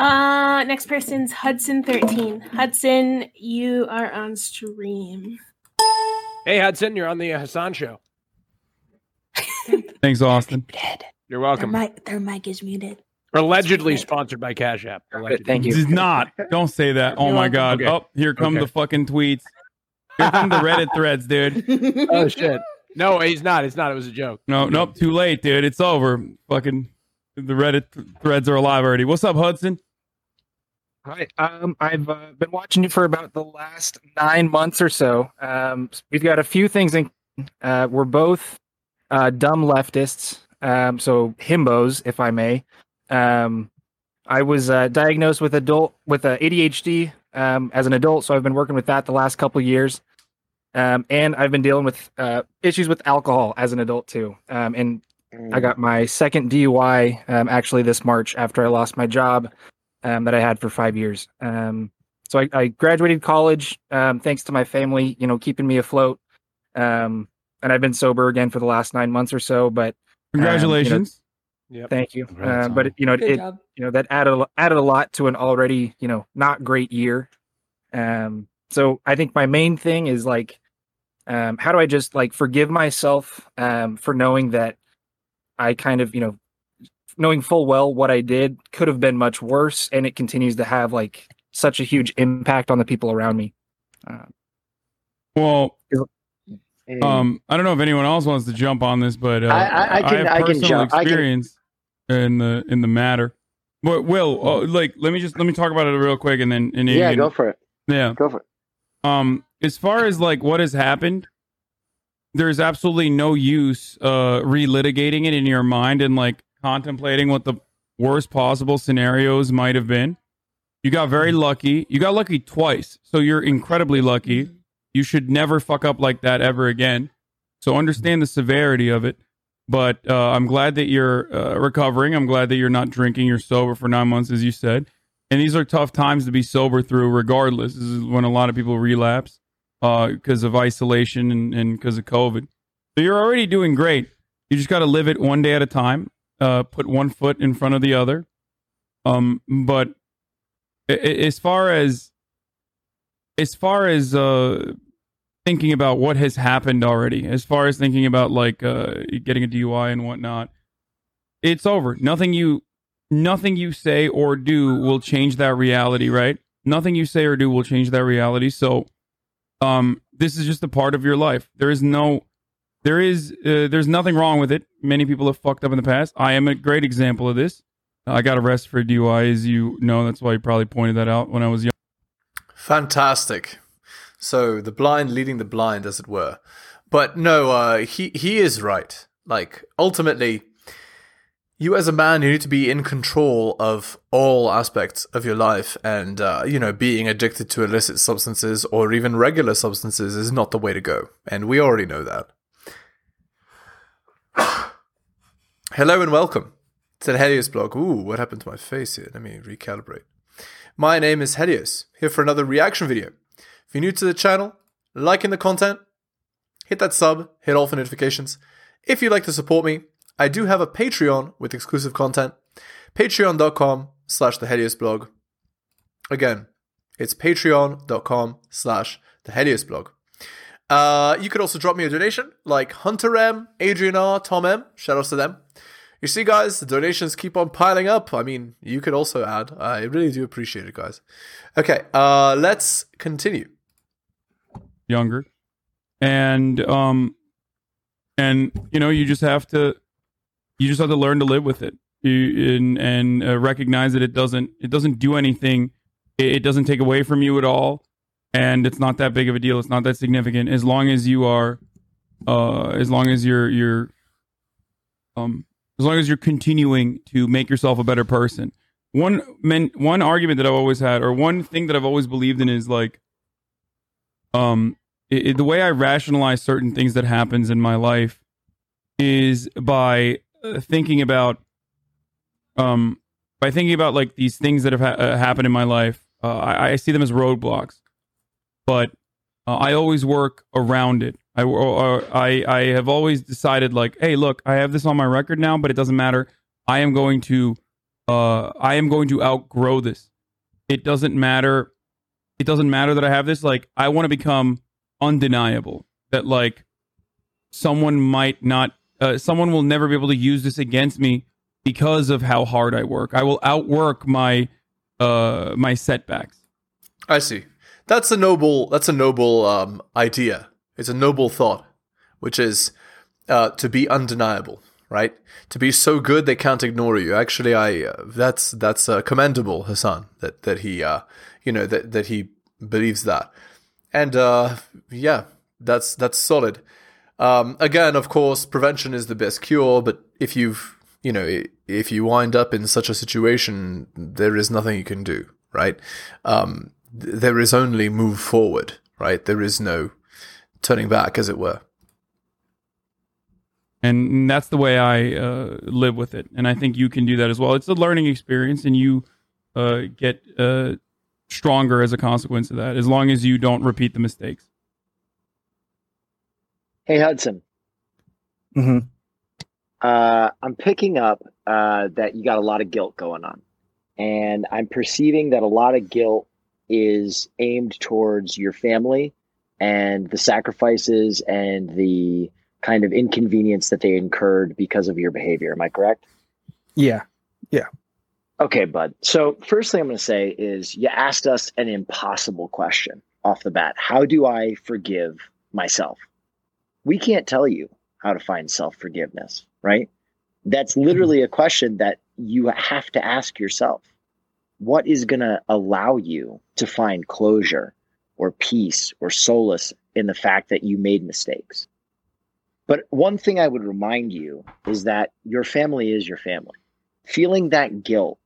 Next person's Hudson13. Hudson, you are on stream. Hey, Hudson, you're on the Hassan show. Thanks, Austin. You're welcome. Their mic is muted. Allegedly sponsored by Cash App. Allegedly. Thank you. This is not. Don't say that. Oh, my God. Okay. Oh, here come the fucking tweets. Here come the Reddit threads, dude. Oh, shit. No, he's not. It's not. It was a joke. No, nope. Too late, dude. It's over. Fucking the Reddit threads are alive already. What's up, Hudson? Hi. I've been watching you for about the last 9 months or so. We've got a few things in. We're both dumb leftists. So himbos, if I may. I was diagnosed with ADHD as an adult, so I've been working with that the last couple years, and I've been dealing with issues with alcohol as an adult too. And I got my second DUI actually this March after I lost my job that I had for 5 years. So I graduated college thanks to my family, keeping me afloat, and I've been sober again for the last 9 months or so. But congratulations. Yep. Thank you. But that added a lot to an already, not great year. So I think my main thing is how do I just forgive myself for knowing that I kind of, knowing full well what I did could have been much worse. And it continues to have such a huge impact on the people around me. I don't know if anyone else wants to jump on this, but I have personal experience. In the matter, but Will, let me talk about it real quick, and then go for it. Yeah, go for it. As far as what has happened, there's absolutely no use relitigating it in your mind and contemplating what the worst possible scenarios might have been. You got very lucky. You got lucky twice, so you're incredibly lucky. You should never fuck up like that ever again. So understand the severity of it. But I'm glad that you're recovering. I'm glad that you're not drinking. You're sober for 9 months, as you said. And these are tough times to be sober through regardless. This is when a lot of people relapse because of isolation and because of COVID. So you're already doing great. You just got to live it one day at a time. Put one foot in front of the other. But as far as thinking about what has happened already, as far as thinking about getting a DUI and whatnot, it's over. Nothing you say or do will change that reality, right? Nothing you say or do will change that reality. So, this is just a part of your life. There's nothing wrong with it. Many people have fucked up in the past. I am a great example of this. I got arrested for DUI, as you know. That's why you probably pointed that out when I was young. Fantastic. So the blind leading the blind, as it were. But no, he is right. Ultimately, you as a man, you need to be in control of all aspects of your life. And, being addicted to illicit substances or even regular substances is not the way to go. And we already know that. Hello and welcome to the Helios Blog. Ooh, what happened to my face here? Let me recalibrate. My name is Helios, here for another reaction video. If you're new to the channel, liking the content, hit that sub, hit all for notifications. If you'd like to support me, I do have a Patreon with exclusive content, patreon.com/theheliosblog. Again, it's patreon.com/theheliosblog. You could also drop me a donation, like Hunter M, Adrian R, Tom M, shoutouts to them. You see, guys, the donations keep on piling up. I mean, you could also add. I really do appreciate it, guys. Okay, let's continue. Younger. And you just have to learn to live with it. And recognize that it doesn't do anything. It doesn't take away from you at all. And it's not that big of a deal. It's not that significant. As long as you are, as long as you're continuing to make yourself a better person. One argument that I've always had, or one thing that I've always believed in, is the way I rationalize certain things that happens in my life is by thinking about, these things that have happened in my life. I see them as roadblocks, but I always work around it. I have always decided, hey, look, I have this on my record now, but it doesn't matter. I am going to I am going to outgrow this. It doesn't matter. It doesn't matter that I have this. Like, I want to become undeniable. That, like, someone might not, someone will never be able to use this against me because of how hard I work. I will outwork my my setbacks. I see. That's a noble idea. It's a noble thought, which is to be undeniable, right? To be so good they can't ignore you. Actually, that's commendable, Hassan, that he that he believes that, and yeah, that's solid. Again, of course, prevention is the best cure. But if you wind up in such a situation, there is nothing you can do, right? There is only move forward, right? There is no turning back, as it were. And that's the way I live with it. And I think you can do that as well. It's a learning experience, and you get stronger as a consequence of that, as long as you don't repeat the mistakes. Hey, Hudson. Mm-hmm. I'm picking up that you got a lot of guilt going on. And I'm perceiving that a lot of guilt is aimed towards your family and the sacrifices and the kind of inconvenience that they incurred because of your behavior. Am I correct? Yeah. Yeah. Okay, bud. So first thing I'm going to say is you asked us an impossible question off the bat. How do I forgive myself? We can't tell you how to find self-forgiveness, right? That's literally a question that you have to ask yourself. What is going to allow you to find closure or peace or solace in the fact that you made mistakes? But one thing I would remind you is that your family is your family. Feeling that guilt,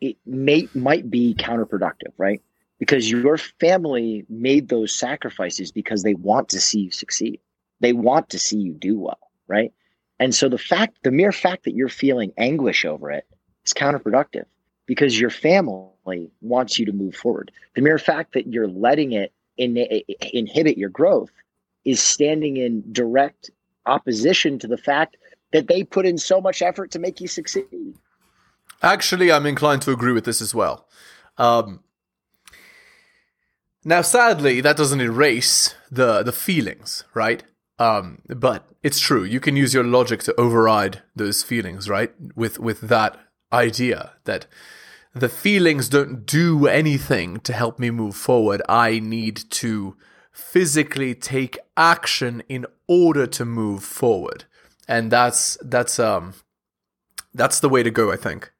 it might be counterproductive, right? Because your family made those sacrifices because they want to see you succeed. They want to see you do well, right? And so the mere fact that you're feeling anguish over it is counterproductive, because your family wants you to move forward. The mere fact that you're letting it inhibit your growth is standing in direct opposition to the fact that they put in so much effort to make you succeed. Actually, I'm inclined to agree with this as well. Now, sadly, that doesn't erase the feelings, right? But it's true. You can use your logic to override those feelings, right? With that idea that the feelings don't do anything to help me move forward. I need to physically take action in order to move forward, and that's the way to go, I think.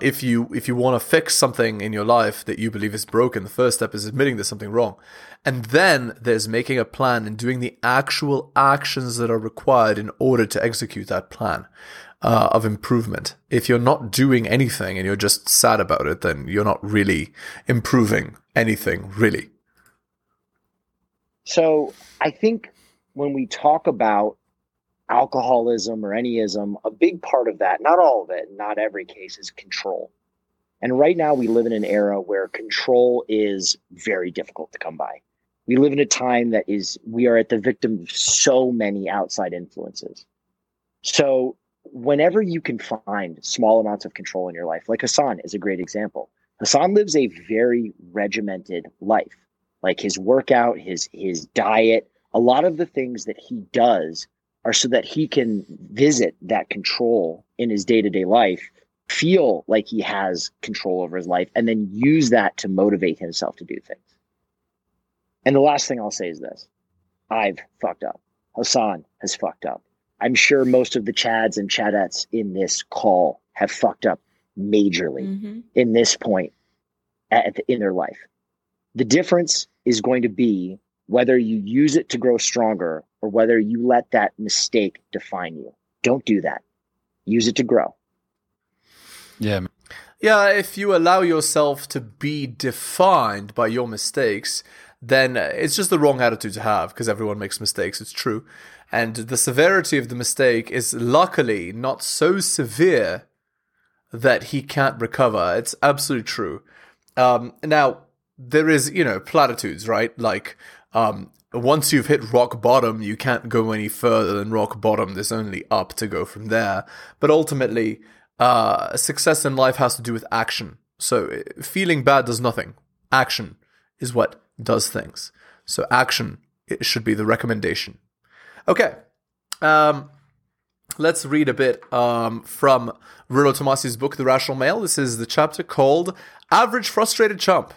If you want to fix something in your life that you believe is broken, the first step is admitting there's something wrong, and then there's making a plan and doing the actual actions that are required in order to execute that plan. Of improvement. If you're not doing anything and you're just sad about it, then you're not really improving anything, really. So I think when we talk about alcoholism or anyism, a big part of that, not all of it, not every case, is control. And right now we live in an era where control is very difficult to come by. We live in a time that we are at the victim of so many outside influences. So whenever you can find small amounts of control in your life, like Hassan is a great example. Hassan lives a very regimented life, like his workout, his diet. A lot of the things that he does are so that he can visit that control in his day-to-day life, feel like he has control over his life, and then use that to motivate himself to do things. And the last thing I'll say is this. I've fucked up. Hassan has fucked up. I'm sure most of the Chads and Chadettes in this call have fucked up majorly in this point in their life. The difference is going to be whether you use it to grow stronger or whether you let that mistake define you. Don't do that. Use it to grow. Yeah. Yeah, if you allow yourself to be defined by your mistakes, then it's just the wrong attitude to have, because everyone makes mistakes, it's true. And the severity of the mistake is luckily not so severe that he can't recover. It's absolutely true. Now, there is, platitudes, right? Like, once you've hit rock bottom, you can't go any further than rock bottom. There's only up to go from there. But ultimately, success in life has to do with action. So feeling bad does nothing. Action is what does things. So action, it should be the recommendation. Okay. Let's read a bit from Rulo Tomasi's book, The Rational Male. This is the chapter called Average Frustrated Chump.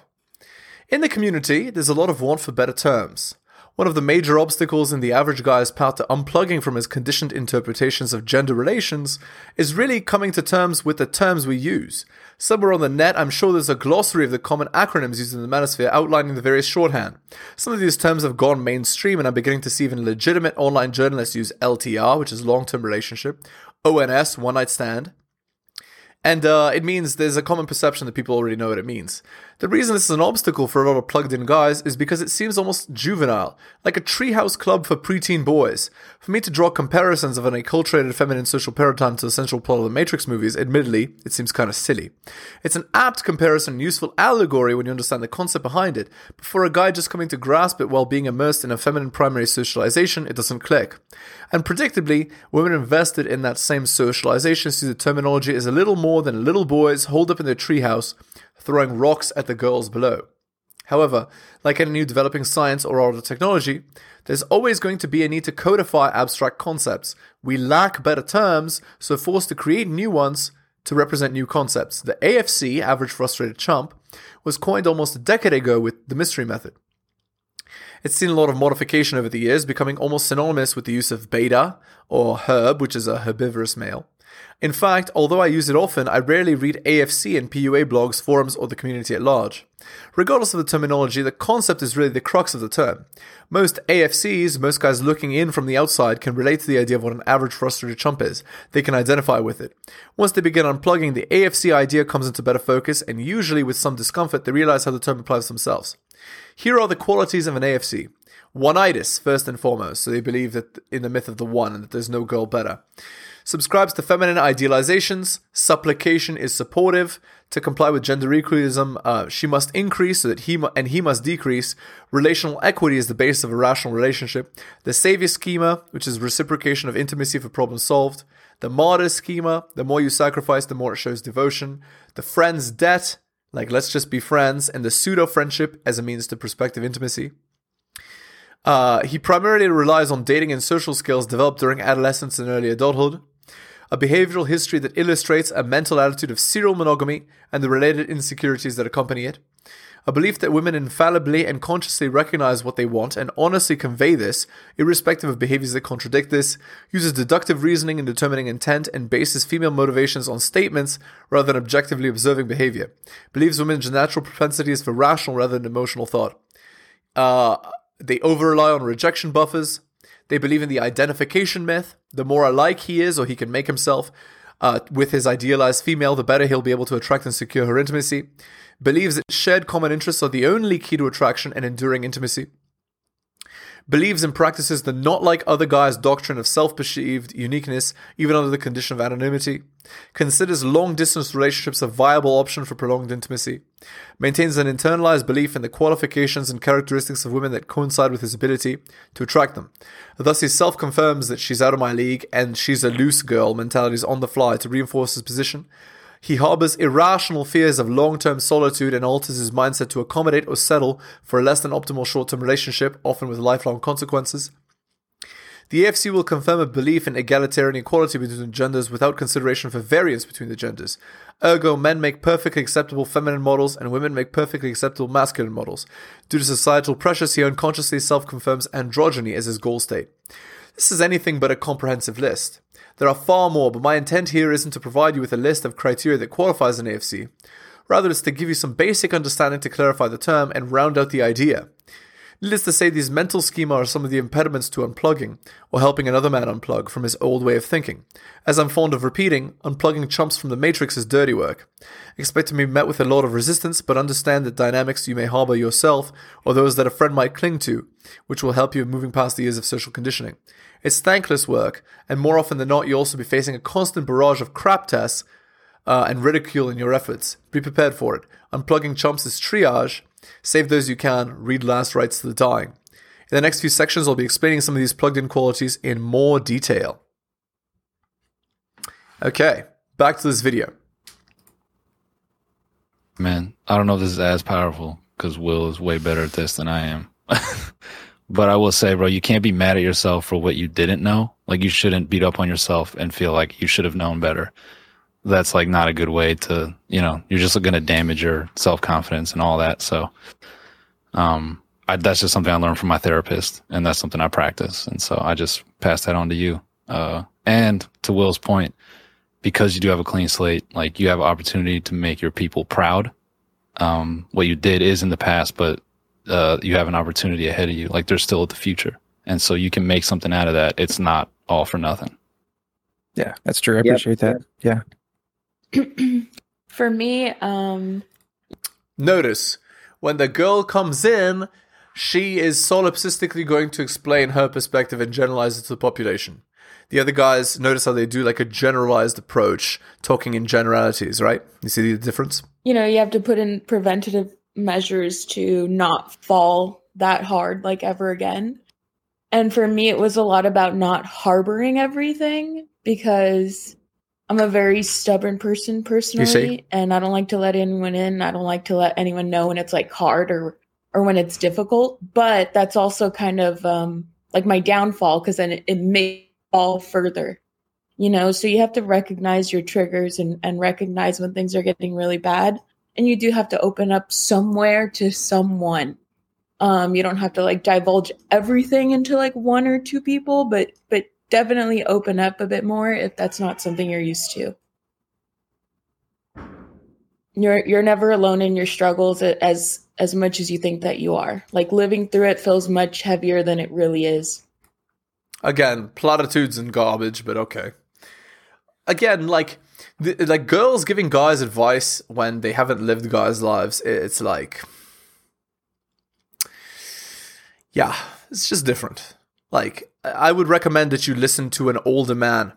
In the community, there's a lot of want for better terms. One of the major obstacles in the average guy's path to unplugging from his conditioned interpretations of gender relations is really coming to terms with the terms we use. Somewhere on the net, I'm sure there's a glossary of the common acronyms used in the manosphere outlining the various shorthand. Some of these terms have gone mainstream, and I'm beginning to see even legitimate online journalists use LTR, which is long-term relationship, ONS, one-night stand. And it means there's a common perception that people already know what it means. The reason this is an obstacle for a lot of plugged-in guys is because it seems almost juvenile, like a treehouse club for preteen boys. For me to draw comparisons of an acculturated feminine social paradigm to the central plot of the Matrix movies, admittedly, it seems kind of silly. It's an apt comparison and useful allegory when you understand the concept behind it, but for a guy just coming to grasp it while being immersed in a feminine primary socialization, it doesn't click. And predictably, women invested in that same socialization see the terminology as a little more than little boys holed up in their treehouse, throwing rocks at the girls below. However, like any new developing science or other technology, there's always going to be a need to codify abstract concepts. We lack better terms, so forced to create new ones to represent new concepts. The AFC, average frustrated chump, was coined almost a decade ago with the mystery method. It's seen a lot of modification over the years, becoming almost synonymous with the use of beta or herb, which is a herbivorous male. In fact, although I use it often, I rarely read AFC in PUA blogs, forums, or the community at large. Regardless of the terminology, the concept is really the crux of the term. Most AFCs, most guys looking in from the outside, can relate to the idea of what an average frustrated chump is. They can identify with it. Once they begin unplugging, the AFC idea comes into better focus, and usually with some discomfort, they realize how the term applies to themselves. Here are the qualities of an AFC. One-itis, first and foremost, so they believe that in the myth of the one and that there's no girl better. Subscribes to feminine idealizations, supplication is supportive, to comply with gender equilibrium, she must increase so that he must decrease, relational equity is the basis of a rational relationship, the savior schema, which is reciprocation of intimacy for problems solved, the martyr schema, the more you sacrifice, the more it shows devotion, the friend's debt, like let's just be friends, and the pseudo-friendship as a means to prospective intimacy. He primarily relies on dating and social skills developed during adolescence and early adulthood, a behavioral history that illustrates a mental attitude of serial monogamy and the related insecurities that accompany it, a belief that women infallibly and consciously recognize what they want and honestly convey this, irrespective of behaviors that contradict this, uses deductive reasoning in determining intent and bases female motivations on statements rather than objectively observing behavior, believes women's natural propensities for rational rather than emotional thought. They over-rely on rejection buffers. They believe in the identification myth. The more alike he is or he can make himself with his idealized female, the better he'll be able to attract and secure her intimacy. Believes that shared common interests are the only key to attraction and enduring intimacy. Believes and practices the not like other guys doctrine of self-perceived uniqueness, even under the condition of anonymity. Considers long-distance relationships a viable option for prolonged intimacy. Maintains an internalized belief in the qualifications and characteristics of women that coincide with his ability to attract them. Thus, he self-confirms that she's out of my league and she's a loose girl mentalities on the fly to reinforce his position. He harbors irrational fears of long-term solitude and alters his mindset to accommodate or settle for a less than optimal short-term relationship, often with lifelong consequences. The AFC will confirm a belief in egalitarian equality between genders without consideration for variance between the genders. Ergo, men make perfectly acceptable feminine models and women make perfectly acceptable masculine models. Due to societal pressures, he unconsciously self-confirms androgyny as his goal state. This is anything but a comprehensive list. There are far more, but my intent here isn't to provide you with a list of criteria that qualifies an AFC. Rather, it's to give you some basic understanding to clarify the term and round out the idea. Needless to say, these mental schema are some of the impediments to unplugging, or helping another man unplug from his old way of thinking. As I'm fond of repeating, unplugging chumps from the Matrix is dirty work. Expect to be met with a lot of resistance, but understand the dynamics you may harbor yourself, or those that a friend might cling to, which will help you in moving past the years of social conditioning. It's thankless work, and more often than not, you'll also be facing a constant barrage of crap tests and ridicule in your efforts. Be prepared for it. Unplugging chumps is triage. Save those you can, read last rites to the dying. In the next few sections, I'll be explaining some of these plugged-in qualities in more detail. Okay, back to this video. Man, I don't know if this is as powerful because Will is way better at this than I am. But I will say, bro, you can't be mad at yourself for what you didn't know. Like, you shouldn't beat up on yourself and feel like you should have known better. That's like not a good way to, you know, you're just going to damage your self-confidence and all that. So that's just something I learned from my therapist, and that's something I practice. And so I just pass that on to you. And to Will's point, because you do have a clean slate, like, you have an opportunity to make your people proud. What you did is in the past, but you have an opportunity ahead of you. Like, they're still at the future. And so you can make something out of that. It's not all for nothing. Yeah, that's true. I appreciate that. Yeah. For me, notice when the girl comes in, she is solipsistically going to explain her perspective and generalize it to the population. The other guys, notice how they do like a generalized approach, talking in generalities, right? You see the difference? You know, you have to put in preventative measures to not fall that hard like ever again. And for me, it was a lot about not harboring everything, because I'm a very stubborn person personally, and I don't like to let anyone in. I don't like to let anyone know when it's like hard or when it's difficult. But that's also kind of like my downfall, because then it may fall further, you know? So you have to recognize your triggers and recognize when things are getting really bad. And you do have to open up somewhere to someone. You don't have to like divulge everything into like one or two people, but definitely open up a bit more if that's not something you're used to. You're never alone in your struggles as much as you think that you are. Like, living through it feels much heavier than it really is. Again, platitudes and garbage, but okay. Again, like girls giving guys advice when they haven't lived guys' lives, it's like... yeah, it's just different. Like, I would recommend that you listen to an older man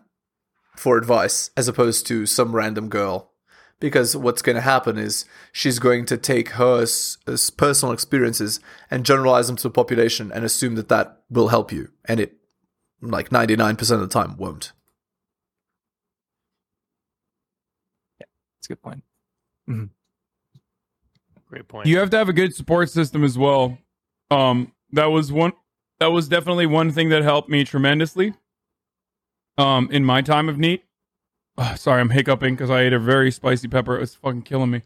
for advice as opposed to some random girl. Because what's going to happen is she's going to take her personal experiences and generalize them to the population and assume that that will help you. And it, like, 99% of the time won't. Yeah, that's a good point. Mm-hmm. Great point. You have to have a good support system as well. That was definitely one thing that helped me tremendously in my time of need. Oh, sorry, I'm hiccuping because I ate a very spicy pepper. It was fucking killing me.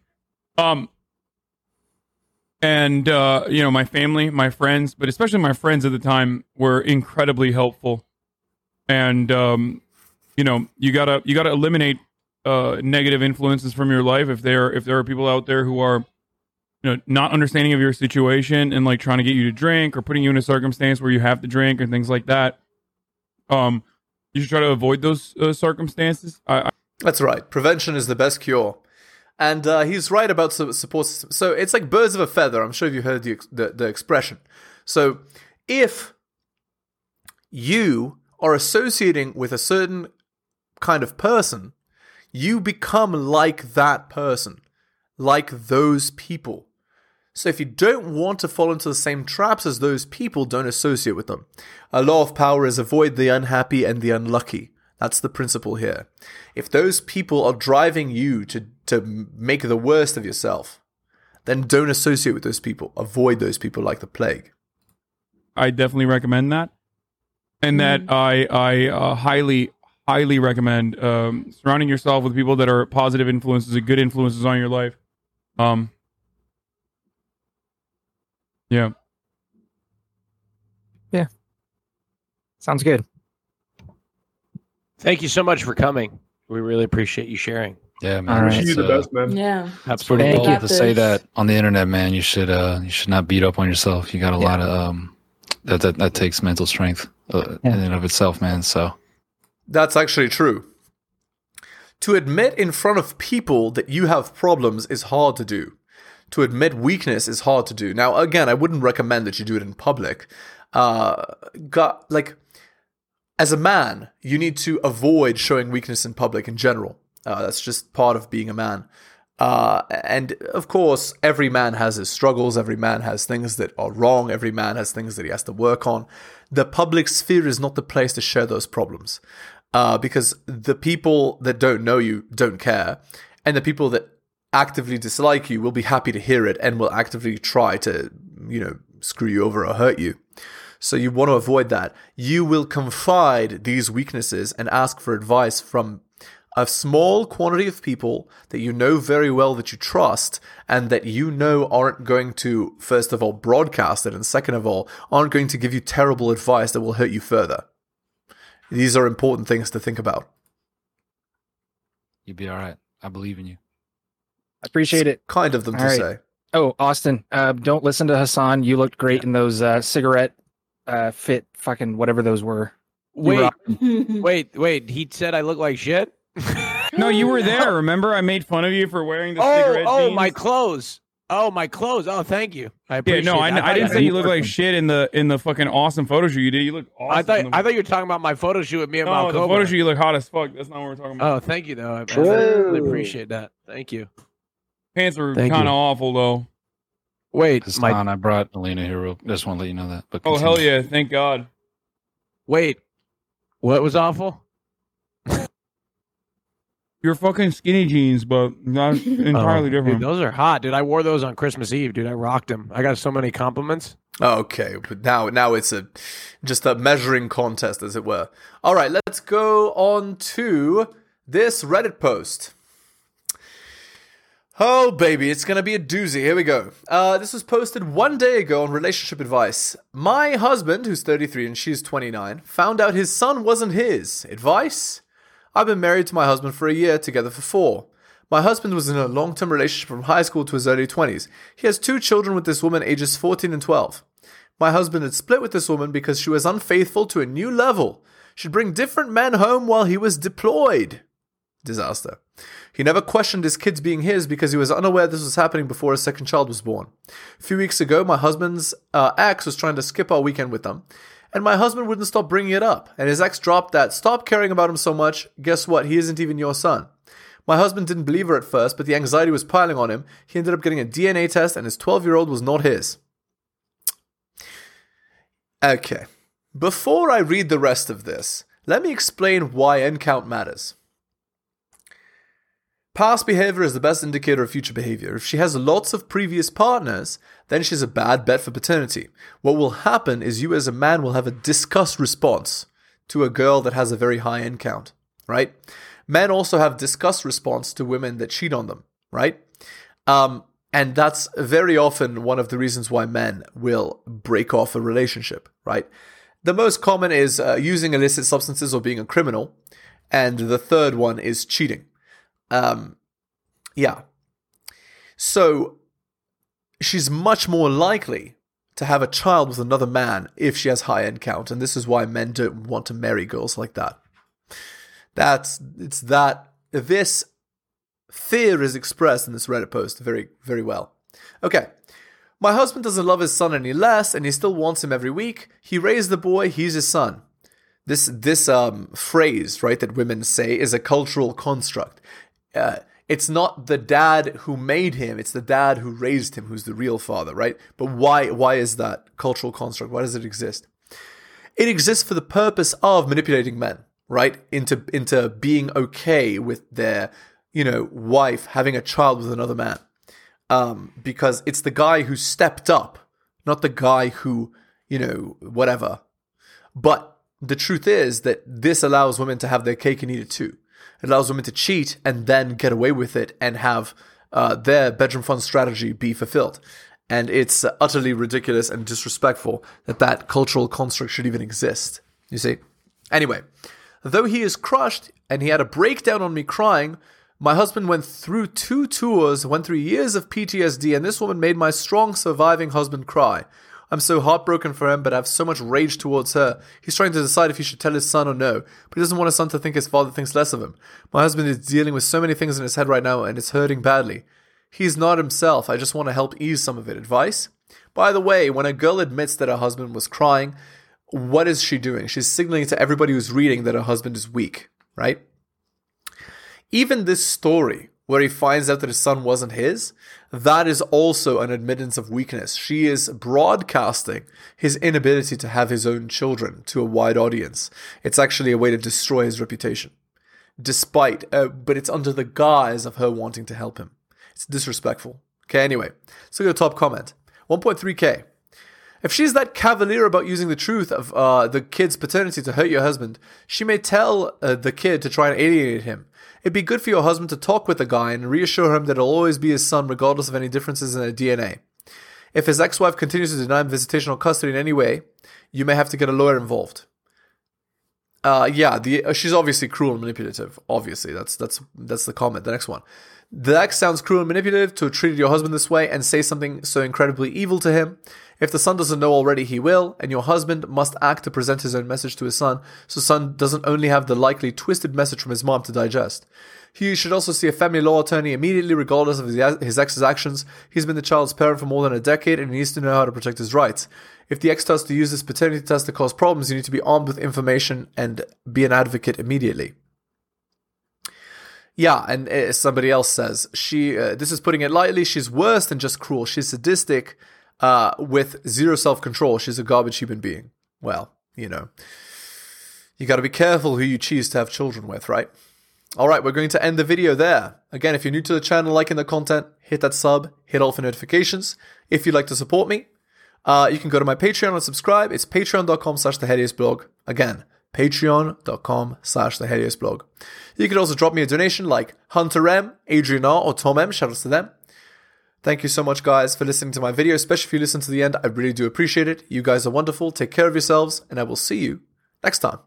And you know, my family, my friends, but especially my friends at the time were incredibly helpful. And you know, you gotta eliminate negative influences from your life if there are people out there who are, you know, not understanding of your situation and like trying to get you to drink or putting you in a circumstance where you have to drink and things like that. You should try to avoid those circumstances. That's right. Prevention is the best cure. And he's right about support system. So it's like birds of a feather. I'm sure you've heard the expression. So if you are associating with a certain kind of person, you become like that person, like those people. So if you don't want to fall into the same traps as those people, don't associate with them. A law of power is avoid the unhappy and the unlucky. That's the principle here. If those people are driving you to make the worst of yourself, then don't associate with those people. Avoid those people like the plague. I definitely recommend that. And that I highly recommend surrounding yourself with people that are positive influences and good influences on your life. Yeah. Sounds good. Thank you so much for coming. We really appreciate you sharing. Yeah, man. Right. You're the best, man. Yeah. That's pretty cool to say that on the internet, man. You should not beat up on yourself. You got a lot of that takes mental strength in and of itself, man. So that's actually true. To admit in front of people that you have problems is hard to do. To admit weakness is hard to do. Now, again, I wouldn't recommend that you do it in public. As a man, you need to avoid showing weakness in public in general. That's just part of being a man. And, of course, every man has his struggles. Every man has things that are wrong. Every man has things that he has to work on. The public sphere is not the place to share those problems. because the people that don't know you don't care, and the people that actively dislike you will be happy to hear it and will actively try to, you know, screw you over or hurt you. So you want to avoid that. You will confide these weaknesses and ask for advice from a small quantity of people that you know very well, that you trust, and that you know aren't going to, first of all, broadcast it, and second of all, aren't going to give you terrible advice that will hurt you further. These are important things to think about. You'll be all right. I believe in you. I appreciate it. Kind of them all to say. Oh, Austin, don't listen to Hassan. You looked great in those cigarette fit fucking whatever those were. Wait. He said I look like shit? No, you were there. Remember, I made fun of you for wearing the cigarette jeans? My clothes. Oh, thank you. I appreciate it. Yeah, no, I didn't say you look like shit in the fucking awesome photo shoot you did. You look awesome. I thought you were talking about my photo shoot with me and Mount Cobra. No, the photo shoot, you look hot as fuck. That's not what we're talking about. Oh, thank you, though. I really appreciate that. Thank you. Pants were kind of awful, though. Wait. I brought Alina here. Just want to let you know that. But hell yeah. Thank God. Wait. What was awful? Your fucking skinny jeans, but not entirely different. Dude, those are hot, dude. I wore those on Christmas Eve, dude. I rocked them. I got so many compliments. Okay, but now it's just a measuring contest, as it were. All right, let's go on to this Reddit post. Oh, baby, it's going to be a doozy. Here we go. This was posted one day ago on Relationship Advice. My husband, who's 33 and she's 29, found out his son wasn't his. Advice? I've been married to my husband for a year, together for 4. My husband was in a long-term relationship from high school to his early 20s. He has 2 children with this woman, ages 14 and 12. My husband had split with this woman because she was unfaithful to a new level. She'd bring different men home while he was deployed. Disaster. He never questioned his kids being his because he was unaware this was happening before his second child was born. A few weeks ago, my husband's ex was trying to skip our weekend with them. And my husband wouldn't stop bringing it up. And his ex dropped that. Stop caring about him so much. Guess what? He isn't even your son. My husband didn't believe her at first, but the anxiety was piling on him. He ended up getting a DNA test, and his 12-year-old was not his. Okay. Before I read the rest of this, let me explain why end count matters. Past behavior is the best indicator of future behavior. If she has lots of previous partners, then she's a bad bet for paternity. What will happen is you as a man will have a disgust response to a girl that has a very high end count, right? Men also have disgust response to women that cheat on them, right? And that's very often one of the reasons why men will break off a relationship, right? The most common is using illicit substances or being a criminal. And the third one is cheating. So she's much more likely to have a child with another man if she has high end count, and this is why men don't want to marry girls like that. This fear is expressed in this Reddit post very, very well. Okay. My husband doesn't love his son any less, and he still wants him every week. He raised the boy, he's his son. This phrase, right, that women say is a cultural construct. It's not the dad who made him, it's the dad who raised him who's the real father, right? But why is that cultural construct? Why does it exist? It exists for the purpose of manipulating men, right? Into being okay with their, wife having a child with another man. Because it's the guy who stepped up, not the guy who, whatever. But the truth is that this allows women to have their cake and eat it too. It allows women to cheat and then get away with it and have their bedroom fun strategy be fulfilled. And it's utterly ridiculous and disrespectful that cultural construct should even exist, you see? Anyway, though he is crushed and he had a breakdown on me crying, my husband went through 2 tours, went through years of PTSD, and this woman made my strong surviving husband cry. I'm so heartbroken for him, but I have so much rage towards her. He's trying to decide if he should tell his son or no, but he doesn't want his son to think his father thinks less of him. My husband is dealing with so many things in his head right now, and it's hurting badly. He's not himself. I just want to help ease some of it. Advice? By the way, when a girl admits that her husband was crying, what is she doing? She's signaling to everybody who's reading that her husband is weak, right? Even this story, where he finds out that his son wasn't his, that is also an admittance of weakness. She is broadcasting his inability to have his own children to a wide audience. It's actually a way to destroy his reputation. But it's under the guise of her wanting to help him. It's disrespectful. Okay, anyway, let's look at the top comment. 1.3K. If she's that cavalier about using the truth of the kid's paternity to hurt your husband, she may tell the kid to try and alienate him. It'd be good for your husband to talk with the guy and reassure him that it'll always be his son regardless of any differences in their DNA. If his ex-wife continues to deny him visitation or custody in any way, you may have to get a lawyer involved. She's obviously cruel and manipulative. Obviously, that's the comment. The next one. The ex sounds cruel and manipulative to have treated your husband this way and say something so incredibly evil to him. If the son doesn't know already, he will, and your husband must act to present his own message to his son, so son doesn't only have the likely twisted message from his mom to digest. He should also see a family law attorney immediately, regardless of his ex's actions. He's been the child's parent for more than a decade, and he needs to know how to protect his rights. If the ex starts to use this paternity test to cause problems, you need to be armed with information and be an advocate immediately. Yeah, and somebody else says, this is putting it lightly, she's worse than just cruel. She's sadistic with zero self-control. She's a garbage human being. Well, you got to be careful who you choose to have children with, right? All right, we're going to end the video there. Again, if you're new to the channel, liking the content, hit that sub, hit all for notifications. If you'd like to support me, you can go to my Patreon and subscribe. It's patreon.com/theheliosblog. Again, patreon.com/theheliosblog. You can also drop me a donation like Hunter M, Adrian R, or Tom M. Shoutouts to them. Thank you so much, guys, for listening to my video, especially if you listen to the end. I really do appreciate it. You guys are wonderful. Take care of yourselves, and I will see you next time.